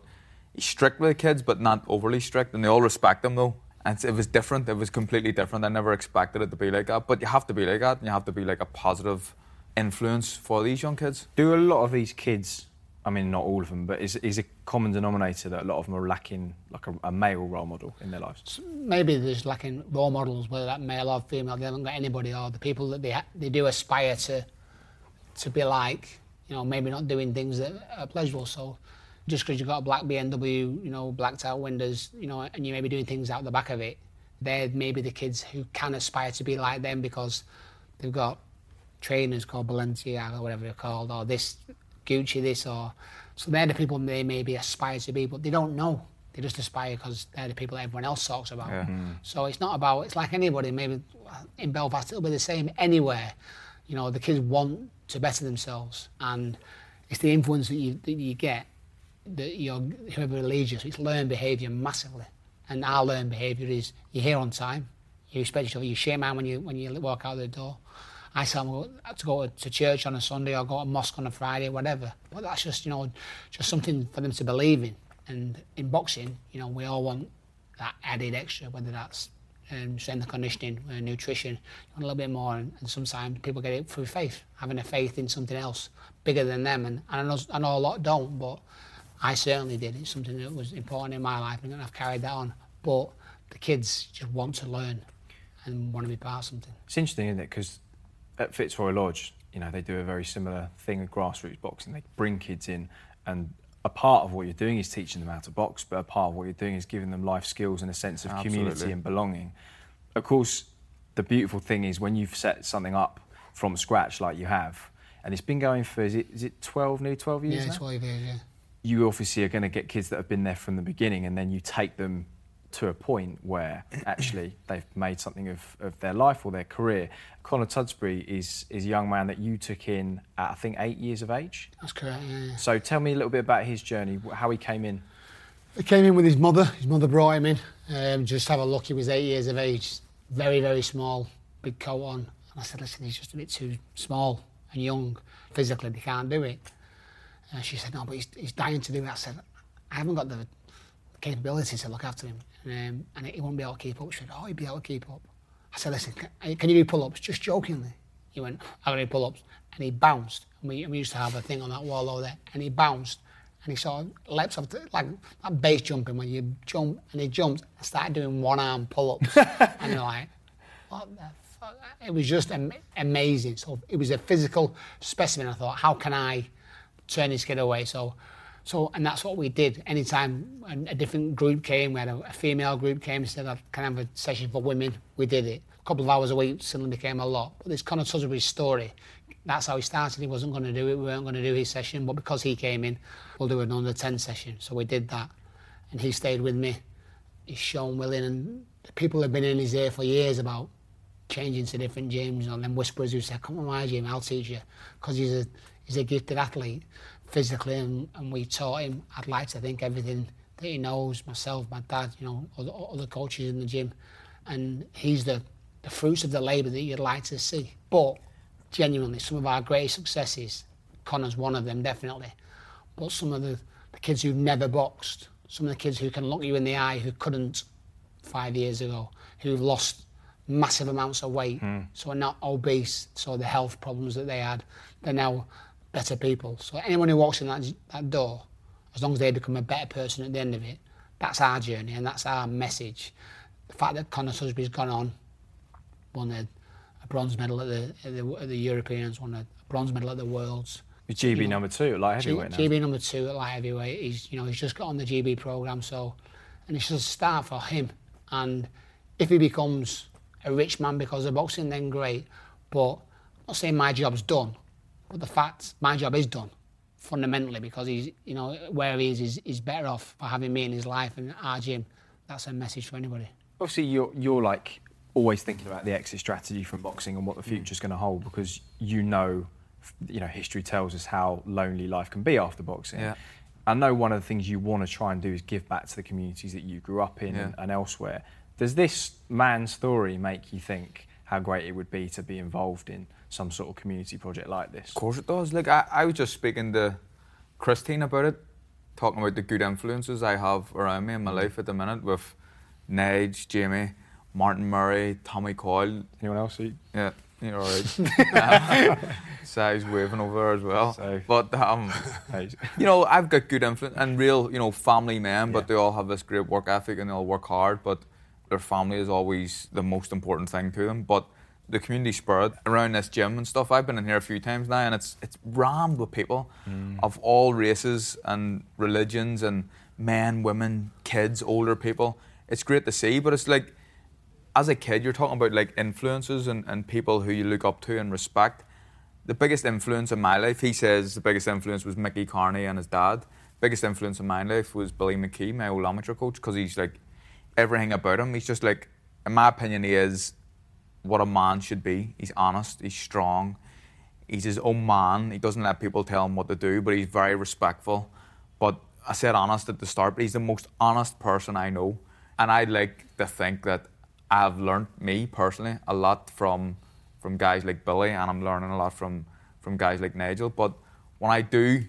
he's strict with the kids, but not overly strict, and they all respect him though. And it was different, it was completely different. I never expected it to be like that, but you have to be like that, and you have to be like a positive influence for these young kids. Do a lot of these kids... I mean, not all of them, but is is a common denominator that a lot of them are lacking, like a, a male role model in their lives? Maybe they're just lacking role models, whether that male or female. They haven't got anybody, or the people that they ha- they do aspire to to be like, you know, maybe not doing things that are pleasurable. So just because you've got a black B M W, you know, blacked out windows, you know, and you may be doing things out the back of it, they're maybe the kids who can aspire to be like them because they've got trainers called Balenciaga or whatever they're called, or this Gucci this or... So they're the people they maybe aspire to be, but they don't know. They just aspire because they're the people everyone else talks about. Yeah. Mm. So it's not about... It's like anybody, maybe in Belfast, it'll be the same anywhere. You know, the kids want to better themselves and it's the influence that you, that you get, that you're, whoever leads you. So it's learned behaviour massively. And our learned behaviour is you're here on time, you respect yourself, you shake hands when you when you walk out the door. I tell them to go to church on a Sunday or go to mosque on a Friday, whatever. But that's just, you know, just something for them to believe in. And in boxing, you know, we all want that added extra, whether that's um, strength and conditioning, uh, nutrition, you want a little bit more. And, and sometimes people get it through faith, having a faith in something else bigger than them. And, and I, know, I know a lot don't, but I certainly did. It's something that was important in my life and I've carried that on. But the kids just want to learn and want to be part of something. It's interesting, isn't it? Because at Fitzroy Lodge, you know, they do a very similar thing with grassroots boxing. They bring kids in and a part of what you're doing is teaching them how to box, but a part of what you're doing is giving them life skills and a sense of Absolutely. community and belonging. Of course, the beautiful thing is when you've set something up from scratch like you have, and it's been going for, is it, is it twelve, nearly twelve years? Yeah, now? twelve years, yeah. You obviously are going to get kids that have been there from the beginning and then you take them to a point where actually they've made something of, of their life or their career. Connor Tudsbury is, is a young man that you took in at, I think, eight years of age? That's correct, yeah. So tell me a little bit about his journey, how he came in. He came in with his mother. His mother brought him in. Um, just have a look, he was eight years of age. Very, very small, big coat on. And I said, listen, he's just a bit too small and young. Physically, they can't do it. And she said, no, but he's, he's dying to do it. I said, I haven't got the capability to look after him. Um, and he wouldn't be able to keep up. She said, oh, he'd be able to keep up. I said, listen, can, can you do pull-ups? Just jokingly. He went, I'm going to do pull-ups. And he bounced. And we, and we used to have a thing on that wall over there. And he bounced. And he sort of leapt off, the, like that base jumping when you jump. And he jumped and started doing one-arm pull-ups. And you're like, what the fuck? It was just am- amazing. So it was a physical specimen. I thought, how can I turn this kid away? So... So, and that's what we did. Anytime a different group came, we had a, a female group came, said, I can have a session for women, we did it. A couple of hours a week suddenly became a lot. But this Conor Tudsbury's story, that's how he started. He wasn't going to do it, we weren't going to do his session, but because he came in, we'll do an under ten session. So we did that. And he stayed with me. He's shown willing, and the people have been in his ear for years about changing to different gyms, and then whisperers who said, come on my gym, I'll teach you. Because he's a, he's a gifted athlete. Physically, and, and we taught him, I'd like to think, everything that he knows, myself, my dad, you know, other, other coaches in the gym. And he's the, the fruits of the labour that you'd like to see. But genuinely, some of our greatest successes, Connor's one of them, definitely. But some of the, the kids who've never boxed, some of the kids who can look you in the eye who couldn't five years ago, who've lost massive amounts of weight, mm. so are not obese, so the health problems that they had, they're now better people. So anyone who walks in that, that door, as long as they become a better person at the end of it, that's our journey and that's our message. The fact that Conor Tudsbury's gone on, won a, a bronze medal at the, at the at the Europeans, won a bronze medal at the Worlds. He's G B you know, number two at light heavyweight G, now. G B number two at light heavyweight. He's you know he's just got on the G B program, so and it's just a start for him. And if he becomes a rich man because of boxing, then great. But I'm not saying my job's done. But the fact, my job is done, fundamentally, because he's, you know, where he is, he's, he's better off for having me in his life and our gym. That's a message for anybody. Obviously, you're, you're like, always thinking about the exit strategy from boxing and what the future's going to hold, because you know, you know, history tells us how lonely life can be after boxing. Yeah. I know one of the things you want to try and do is give back to the communities that you grew up in yeah. and, and elsewhere. Does this man's story make you think how great it would be to be involved in some sort of community project like this? Of course it does. Look, I, I was just speaking to Christine about it, talking about the good influences I have around me in my life at the minute with Nige, Jamie, Martin Murray, Tommy Coyle. Anyone else? Eat? Yeah, you're all right. Si's waving over as well. So, but, um, you know, I've got good influence and real, you know, family men, but yeah. they all have this great work ethic and they all work hard, but their family is always the most important thing to them. But the community spirit around this gym and stuff, I've been in here a few times now and it's it's rammed with people mm. of all races and religions and men, women, kids, older people. It's great to see, but it's like, as a kid, you're talking about like influences and, and people who you look up to and respect. the biggest influence in my life, he says the biggest influence was Mickey Carney and his dad. Biggest influence in my life was Billy McKee, my Olametry coach, because he's like, everything about him, he's just like, in my opinion, he is what a man should be. He's honest, he's strong, he's his own man. He doesn't let people tell him what to do, but he's very respectful. But I said honest at the start, but he's the most honest person I know. And I like to think that I've learned, me personally, a lot from from guys like Billy, and I'm learning a lot from, from guys like Nigel. But when I do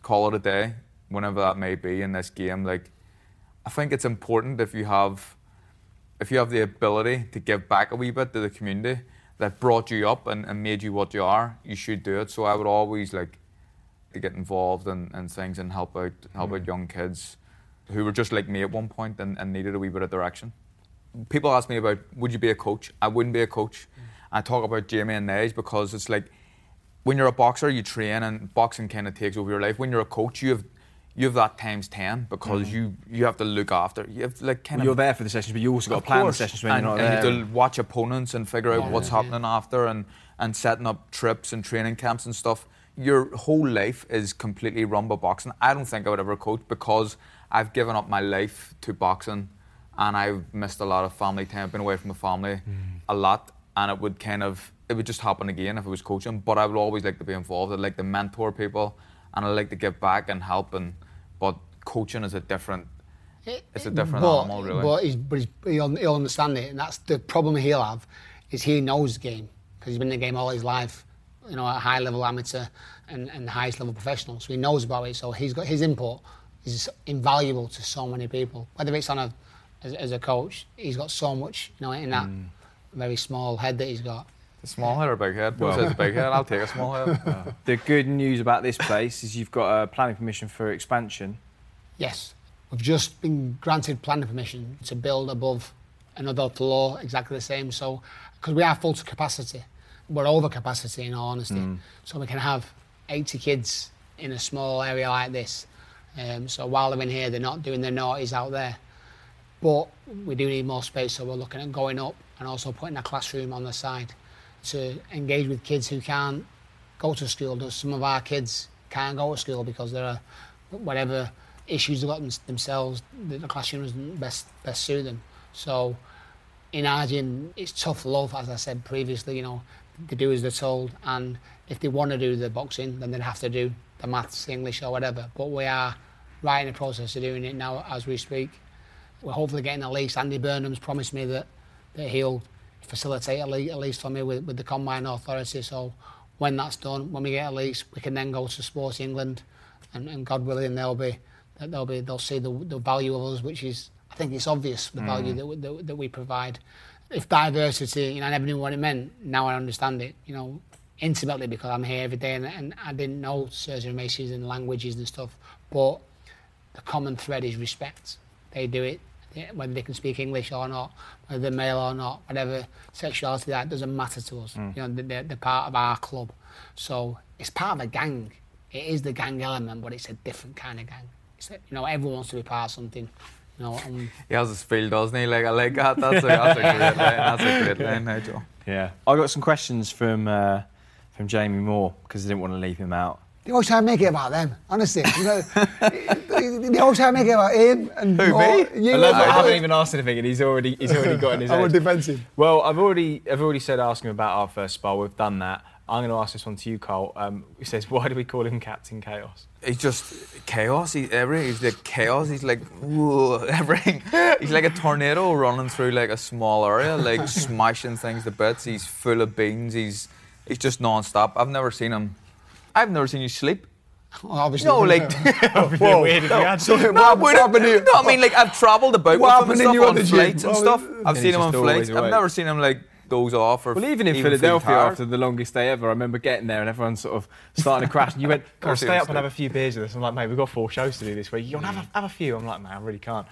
call it a day, whenever that may be in this game, like, I think it's important if you have if you have the ability to give back a wee bit to the community that brought you up and, and made you what you are, you should do it. So I would always like to get involved in, in things and help out help mm. out young kids who were just like me at one point and, and needed a wee bit of direction. People ask me about, would you be a coach? I wouldn't be a coach. Mm. I talk about Jamie and Nige because it's like, when you're a boxer, you train and boxing kind of takes over your life. When you're a coach, you have you have that times ten because mm. you, you have to look after. You have like kind well, of you're there for the sessions, but you also got to plan course. the sessions when and, you're not and there. You have to watch opponents and figure out yeah, what's yeah, happening yeah. after and, and setting up trips and training camps and stuff. Your whole life is completely run by boxing. I don't think I would ever coach because I've given up my life to boxing and I've missed a lot of family time. I've been away from the family mm. a lot. And it would kind of, it would just happen again if it was coaching. But I would always like to be involved. I'd like to mentor people and I'd like to give back and help. And But coaching is a different, it's a different but, animal, really. But, he's, but he's, he'll, he'll understand it. And that's the problem he'll have, is he knows the game. Because he's been in the game all his life, you know, at high level amateur and, and highest level professional. So he knows about it. So he's got his input is invaluable to so many people. Whether it's on a, as, as a coach, he's got so much, you know, in that. Mm. Very small head that he's got. A small head or a big head? Well, it's a big head. I'll take a small head. Yeah. The good news about this place is you've got uh, planning permission for expansion. Yes. We've just been granted planning permission to build above another floor, exactly the same. So, because we are full to capacity. We're over capacity, in all honesty. Mm. So we can have eighty kids in a small area like this. Um, so while they're in here, they're not doing their naughties out there. But we do need more space, so we're looking at going up and also putting a classroom on the side to engage with kids who can't go to school. Some of our kids can't go to school because there are whatever issues they've got themselves, the classroom doesn't best, best suit them. So in our gym, it's tough love, as I said previously, you know, they do as they're told, and if they want to do the boxing, then they'd have to do the maths, English or whatever. But we are right in the process of doing it now as we speak. We're hopefully getting a lease. Andy Burnham's promised me that, that he'll facilitate a lease, a lease for me with, with the Combine Authority. So when that's done, when we get a lease, we can then go to Sports England, and, and God willing, they'll be they'll be they'll see the, the value of us, which is, I think it's obvious the mm. value that we, that, that we provide. If diversity, you know, I never knew what it meant. Now I understand it, you know, intimately, because I'm here every day, and, and I didn't know certain races and languages and stuff. But the common thread is respect. They do it. Yeah, whether they can speak English or not, whether they're male or not, whatever sexuality, that doesn't matter to us. Mm. You know, they're, they're part of our club. So it's part of a gang. It is the gang element, but it's a different kind of gang. It's a, you know, everyone wants to be part of something. You know, um, he has his feel, doesn't he? Like, I like that. That's a, that's a great line. That's a great line, Nigel. Yeah. I got some questions from uh, from Jamie Moore because I didn't want to leave him out. They always try and make it about them, honestly. You know, they always try and make it about him. And Who, more, me? I love that. I haven't even asked anything and he's already, he's already got in his head. I'm defensive. Well, I've already I've already said ask him about our first spar. We've done that. I'm going to ask this one to you, Carl. Um, he says, why do we call him Captain Chaos? He's just chaos. He's everything. He's like chaos. He's like, whoa, everything. He's like a tornado running through like a small area, like smashing things to bits. He's full of beans. He's, he's just non-stop. I've never seen him. I've never seen you sleep. Well, obviously. No, like... Whoa. Weird if no, had so no, what what happened to you? No, I mean, like, I've travelled about what with him and stuff, on flights and stuff. I've seen him on flights. I've never seen him, like, doze off or... Well, even in even Philadelphia, after the longest day ever, I remember getting there and everyone sort of starting to crash. And you went, oh, stay up and have a few beers with us. I'm like, mate, we've got four shows to do this week. You want to have, have a few? I'm like, mate, I really can't.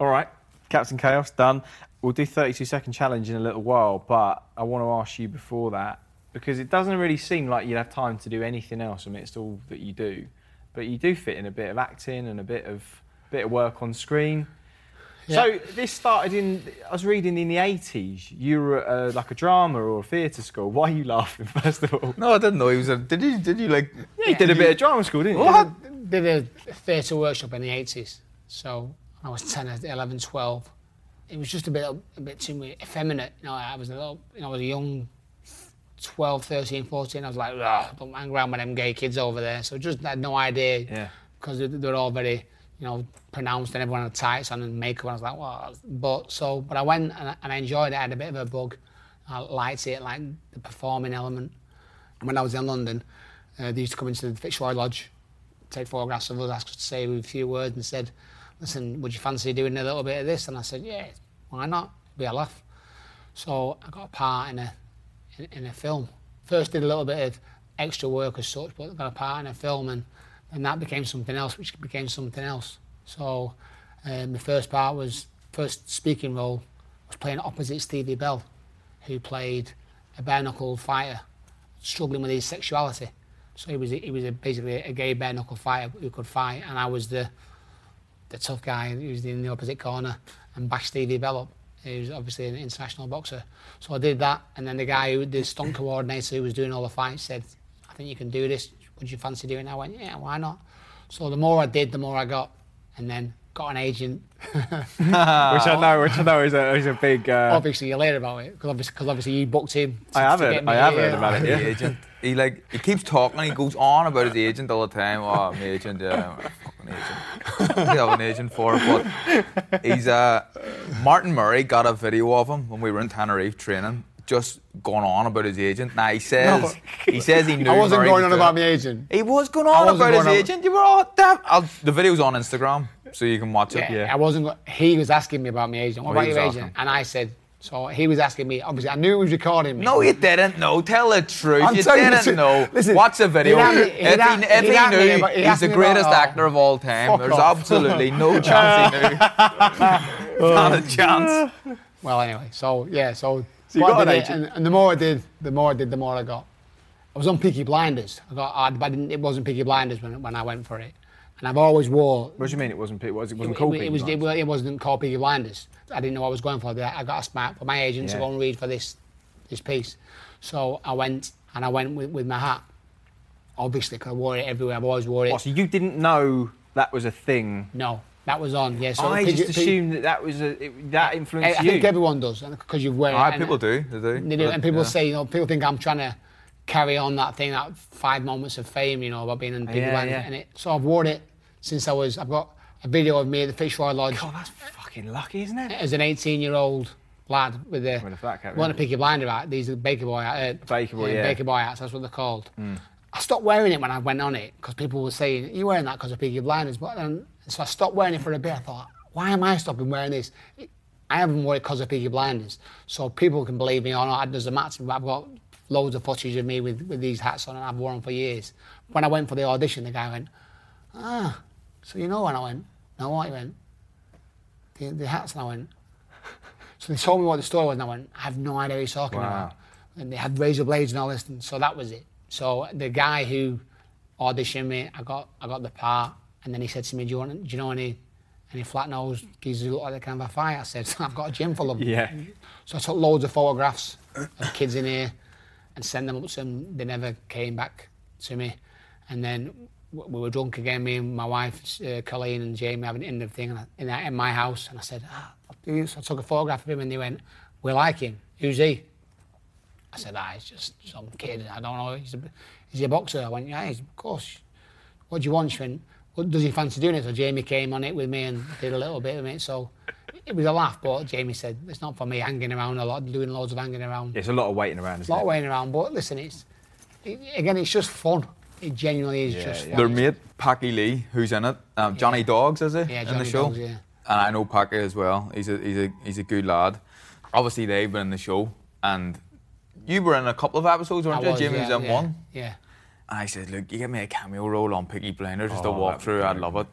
All right, Captain Chaos, done. We'll do thirty-two second challenge in a little while, but I want to ask you before that, because it doesn't really seem like you'd have time to do anything else amidst all that you do. But you do fit in a bit of acting and a bit of bit of work on screen. Yeah. So this started in, I was reading in the eighties, you were uh, like a drama or a theatre school. Why are you laughing, first of all? No, I didn't know he was a, did you, did you like... Yeah, he did, did a bit you, of drama school, didn't you? What? Did a, a theatre workshop in the eighties. So I was ten, eleven, twelve. It was just a bit, a bit too effeminate. You know, I was a little, you know, I was a young twelve, thirteen, fourteen. I was like, don't hang around with them gay kids over there. So just had no idea. Yeah. Because they're, they're all very, you know, pronounced, and everyone had tights on and makeup. I was like, well, but so, but I went and, and I enjoyed it. I had a bit of a bug. I liked it, like the performing element. And when I was in London, uh, they used to come into the Fitzroy Lodge, take photographs of us, ask us to say a few words, and said, listen, would you fancy doing a little bit of this? And I said, yeah, why not? It'd be a laugh. So I got a part in a in, in a film. First did a little bit of extra work as such, but I got a part in a film, and and that became something else, which became something else. So um, the first part was, first speaking role, was playing opposite Stevie Bell, who played a bare-knuckle fighter, struggling with his sexuality. So he was he was a, basically a gay bare-knuckle fighter who could fight, and I was the the tough guy who was in the opposite corner and bashed Stevie Bell up. He was obviously an international boxer. So I did that, and then the guy, who the stunt coordinator who was doing all the fights, said, I think you can do this. Would you fancy doing that? I went, yeah, why not? So the more I did, the more I got, and then got an agent. which I know, which I know is a, is a big. Uh... Obviously, you're later about it because obviously, because obviously you booked him. To, I have to heard, I have heard about it. Yeah. The agent. He like he keeps talking and he goes on about his agent all the time. Oh, my agent, yeah, my fucking agent. We have an agent for him, but he's uh Martin Murray got a video of him when we were in Tenerife training. Just going on about his agent. Now he says no. he says he knew. I wasn't Murray going on about my agent. He was going on about his on agent. You were all damn. I'll, the video's on Instagram, so you can watch it. Yeah, yeah. I wasn't. Go- he was asking me about my agent. What oh, about your asking. agent? And I said. So he was asking me. Obviously, I knew he was recording me. No, you didn't know. Tell the truth. I'm you didn't you, know. Listen, watch the video. He me, he if he, he, if he, he knew, about, he he's the greatest about, actor of all time. Fuck There's off. absolutely no chance he knew. Not a chance. Well, anyway. So yeah. So. So you got an agent. And, and the more I did, the more I did, the more I got. I was on Peaky Blinders. I got, I, I didn't, it wasn't Peaky Blinders when when I went for it. And I've always wore. What do you mean it wasn't? It wasn't it, called it, Peaky it was, Blinders. It, it wasn't called Peaky Blinders. I didn't know what I was going for. I got asked by my agent yeah. to go and read for this this piece. So I went and I went with, with my hat. Obviously, because I wore it everywhere. I've always wore it. What, so you didn't know that was a thing? No. That was on, yeah. So I P G, just assumed that that was a, it, that influenced I, I you. I think everyone does because you've worn. Right, people do, they do. They do, but, and people yeah. say, you know, people think I'm trying to carry on that thing, that five moments of fame, you know, about being in Big yeah, yeah. and it. So I've worn it since I was. I've got a video of me at the Fitzroy Lodge. God, that's fucking lucky, isn't it? As an eighteen-year-old lad with a with a flat cap. Want to pick your blinder out? These are Baker Boy, uh, Baker Boy, uh, yeah. Baker Boy hats. That's what they're called. Mm. I stopped wearing it when I went on it because people were saying, you're wearing that because of Peaky Blinders. But then, so I stopped wearing it for a bit. I thought, why am I stopping wearing this? I haven't worn it because of Peaky Blinders. So people can believe me or not, it doesn't matter. I've got loads of footage of me with, with these hats on and I've worn them for years. When I went for the audition, the guy went, ah, so you know when I went? No, what? He went, the, the hats. And I went, so they told me what the story was and I went, I have no idea what he's talking wow. about. And they had razor blades and all this. And so that was it. So the guy who auditioned me, I got I got the part, and then he said to me, do you want, do you know any any flat-nosed geezers who look like they can have a fight? I said, I've got a gym full of them. Yeah. So I took loads of photographs of kids in here and sent them up to them. They never came back to me. And then we were drunk again, me and my wife, uh, Colleen and Jamie, having an end of thing and I, in, in my house. And I said, ah, so I took a photograph of him, and they went, we like him. Who's he? I said, ah, he's just some kid. I don't know. He's a, he's a boxer. I went, yeah, he's, of course. What do you want? She went, well, does he fancy doing it? So Jamie came on it with me and did a little bit of it. So it was a laugh, but Jamie said, it's not for me hanging around a lot, doing loads of hanging around. It's a lot of waiting around, isn't it? A lot of waiting around, but listen, it's it, again, it's just fun. It genuinely is yeah, just yeah. fun. Their mate, Packy Lee, who's in it, um, Johnny yeah. Doggs, is he? Yeah, Johnny in the show? Doggs, yeah. And I know Packy as well. He's a, he's, a, he's a good lad. Obviously, they've been in the show, and you were in a couple of episodes, weren't I you? Was, Jamie yeah, was in yeah, one. Yeah. And I said, look, you give me a cameo role on Peaky Blinders, just oh, a walk through, I'd love it.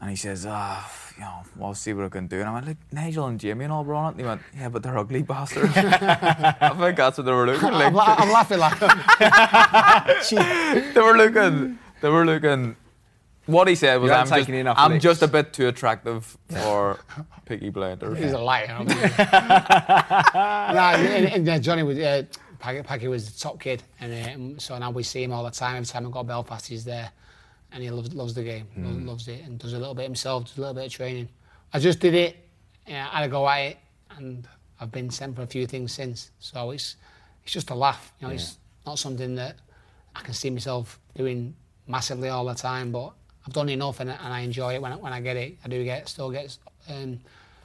And he says, ah, oh, you know, we'll see what I can do. And I went, look, Nigel and Jamie and all were on it. And he went, yeah, but they're ugly bastards. I think that's what they were looking like. I'm, la- I'm laughing like. They were looking, they were looking What he said was, I'm, just, I'm licks. just a bit too attractive for Peaky Blinders. He's a liar. Nah, and, and Johnny was, uh, Packy, Packy was the top kid. And uh, so now we see him all the time. Every time I go to Belfast, he's there. And he loves, loves the game, mm. loves it, and does a little bit himself, does a little bit of training. I just did it, and I had a go at it, and I've been sent for a few things since. So it's it's just a laugh. You know, yeah. It's not something that I can see myself doing massively all the time, but I've done enough and, and I enjoy it when I, when I get it. I do get still get um,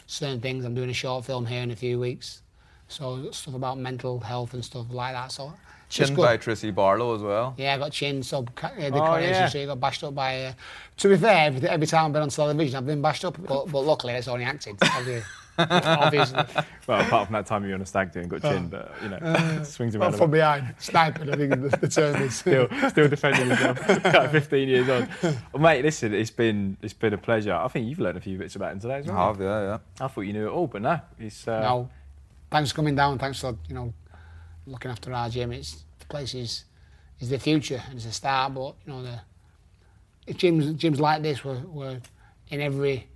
certain things. I'm doing a short film here in a few weeks, so stuff about mental health and stuff like that. So Chinned by Tracy Barlow as well. Yeah, I got chinned, so uh, the oh, coronation yeah. so you got bashed up by... Uh, to be fair, every, every time I've been on television, I've been bashed up, but, but luckily it's only acting, obviously. obviously. Well, apart from that time you were on a stag do and got chinned, but, you know, uh, swings around. Well, from behind, sniping, I think the, the term is. Still, still defending yourself, like fifteen years on. Well, mate, listen, it's been it's been a pleasure. I think you've learned a few bits about him today as well. I have, yeah, yeah. I thought you knew it all, but no. It's, uh, no. Thanks for coming down, thanks for, you know, looking after our gym. It's the place is is the future and it's a start, but you know the if gyms gyms like this were, were in every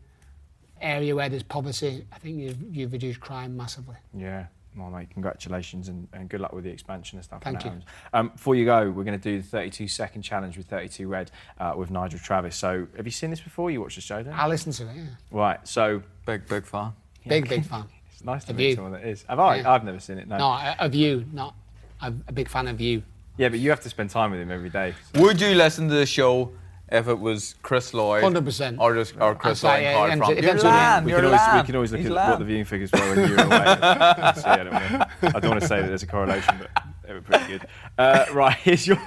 area where there's poverty, I think you've you've reduced crime massively. Yeah. Well mate, congratulations and, and good luck with the expansion and stuff. Thank you. Um, before you go, we're going to do the thirty-two second challenge with thirty-two Red uh, with Nigel Travis. So have you seen this before? You watched the show, don't you? I listened to it, yeah. Right, so big big fan. Yeah. Big big fan. It's nice to meet someone that is. Have I? Yeah. I've never seen it, no. No, of you, not. I'm a big fan of you. Yeah, but you have to spend time with him every day. So. Would you listen to the show if it was Chris Lloyd? one hundred percent. Or, just, or Chris Lloyd and Carl Frampton? You're land, we, you're can always, we can always look He's at land. What the viewing figures were when you were away. And see, I, don't I don't want to say that there's a correlation, but they were pretty good. Uh, right, here's your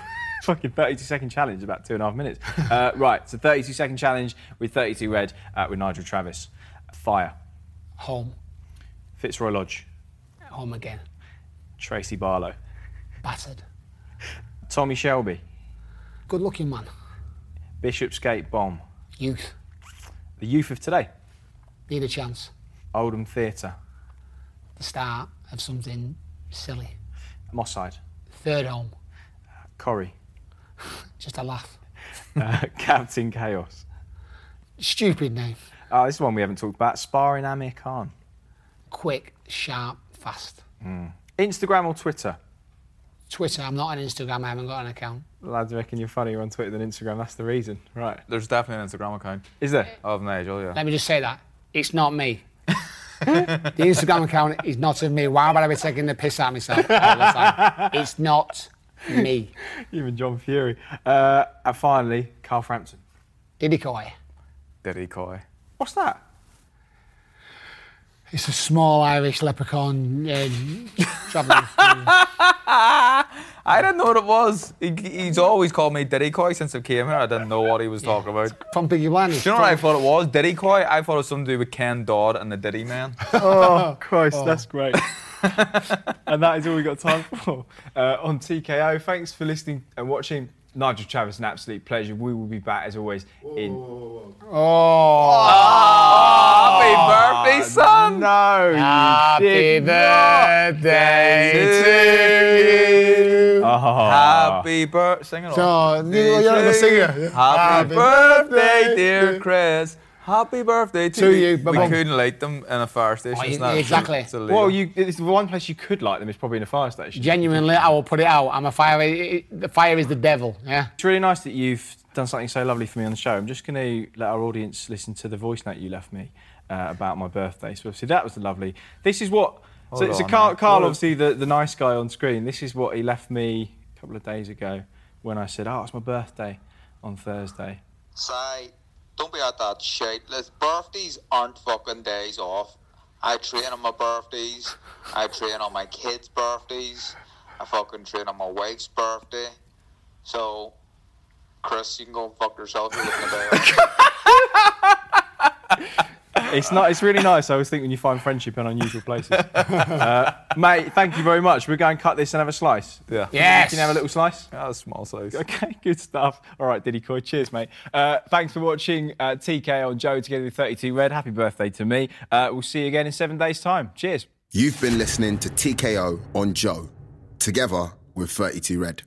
fucking thirty-two second challenge, about two and a half minutes. Uh, right, so thirty-two second challenge with thirty-two Red uh, with Nigel Travis. Fire. Home. Fitzroy Lodge. Home again. Tracy Barlow. Battered. Tommy Shelby. Good looking man. Bishopsgate bomb. Youth. The youth of today. Need a chance. Oldham Theatre. The start of something silly. Moss Side. Third home. Uh, Corrie. Just a laugh. Uh, Captain Chaos. Stupid name. Oh, this is one we haven't talked about. Sparring Amir Khan. Quick, sharp, fast. Mm. Instagram or Twitter? Twitter. I'm not on Instagram. I haven't got an account. Lads reckon you're funnier on Twitter than Instagram. That's the reason. Right. There's definitely an Instagram account. Is there? Of Nigel, yeah. Let me just say that. It's not me. The Instagram account is not of me. Why would I be taking the piss out of myself all the time? It's not me. Even John Fury. Uh, and finally, Carl Frampton. Diddy Coy. Diddy Coy. What's that? It's a small Irish leprechaun uh, traveller. I didn't know what it was. He, he's always called me Diddy Coy since I came here. I didn't know what he was yeah. talking about. From Peaky Blinders. Do you know what I thought it was? Diddy Coy? I thought it was something to do with Ken Dodd and the Diddy Man. Oh, Christ, oh. That's great. And that is all we got time for uh, on T K O. Thanks for listening and watching. Nigel Travis, an absolute pleasure. We will be back, as always, in... Whoa. Oh! Oh! Happy birthday, son! No, Happy birthday to you! Oh. Happy birthday... Sing it all. So, you're the singer. Happy, Happy birthday, birthday, dear Chris. Happy birthday to, to you. We couldn't light them in a fire station. Oh, not exactly. Well, you, it's the one place you could light them is probably in a fire station. Genuinely, I will put it out. I'm a fire. The fire is the devil. Yeah. It's really nice that you've done something so lovely for me on the show. I'm just going to let our audience listen to the voice note you left me uh, about my birthday. So obviously that was lovely. This is what. Hold so on, so Carl, Carl obviously the, the nice guy on screen. This is what he left me a couple of days ago when I said, "Oh, it's my birthday on Thursday." Say. Don't be at that shit. Birthdays aren't fucking days off. I train on my birthdays. I train on my kids' birthdays. I fucking train on my wife's birthday. So, Chris, you can go and fuck yourself. You're looking at It's not. It's really nice. I always think when you find friendship in unusual places. Uh, mate, thank you very much. We're going to cut this and have a slice. Yeah. Yes. Can you have a little slice? Oh, a small slice. Okay, good stuff. All right, Diddy Coy. Cheers, mate. Uh, thanks for watching uh, T K on Joe together with thirty-two Red. Happy birthday to me. Uh, we'll see you again in seven days' time. Cheers. You've been listening to T K O on Joe together with thirty-two Red.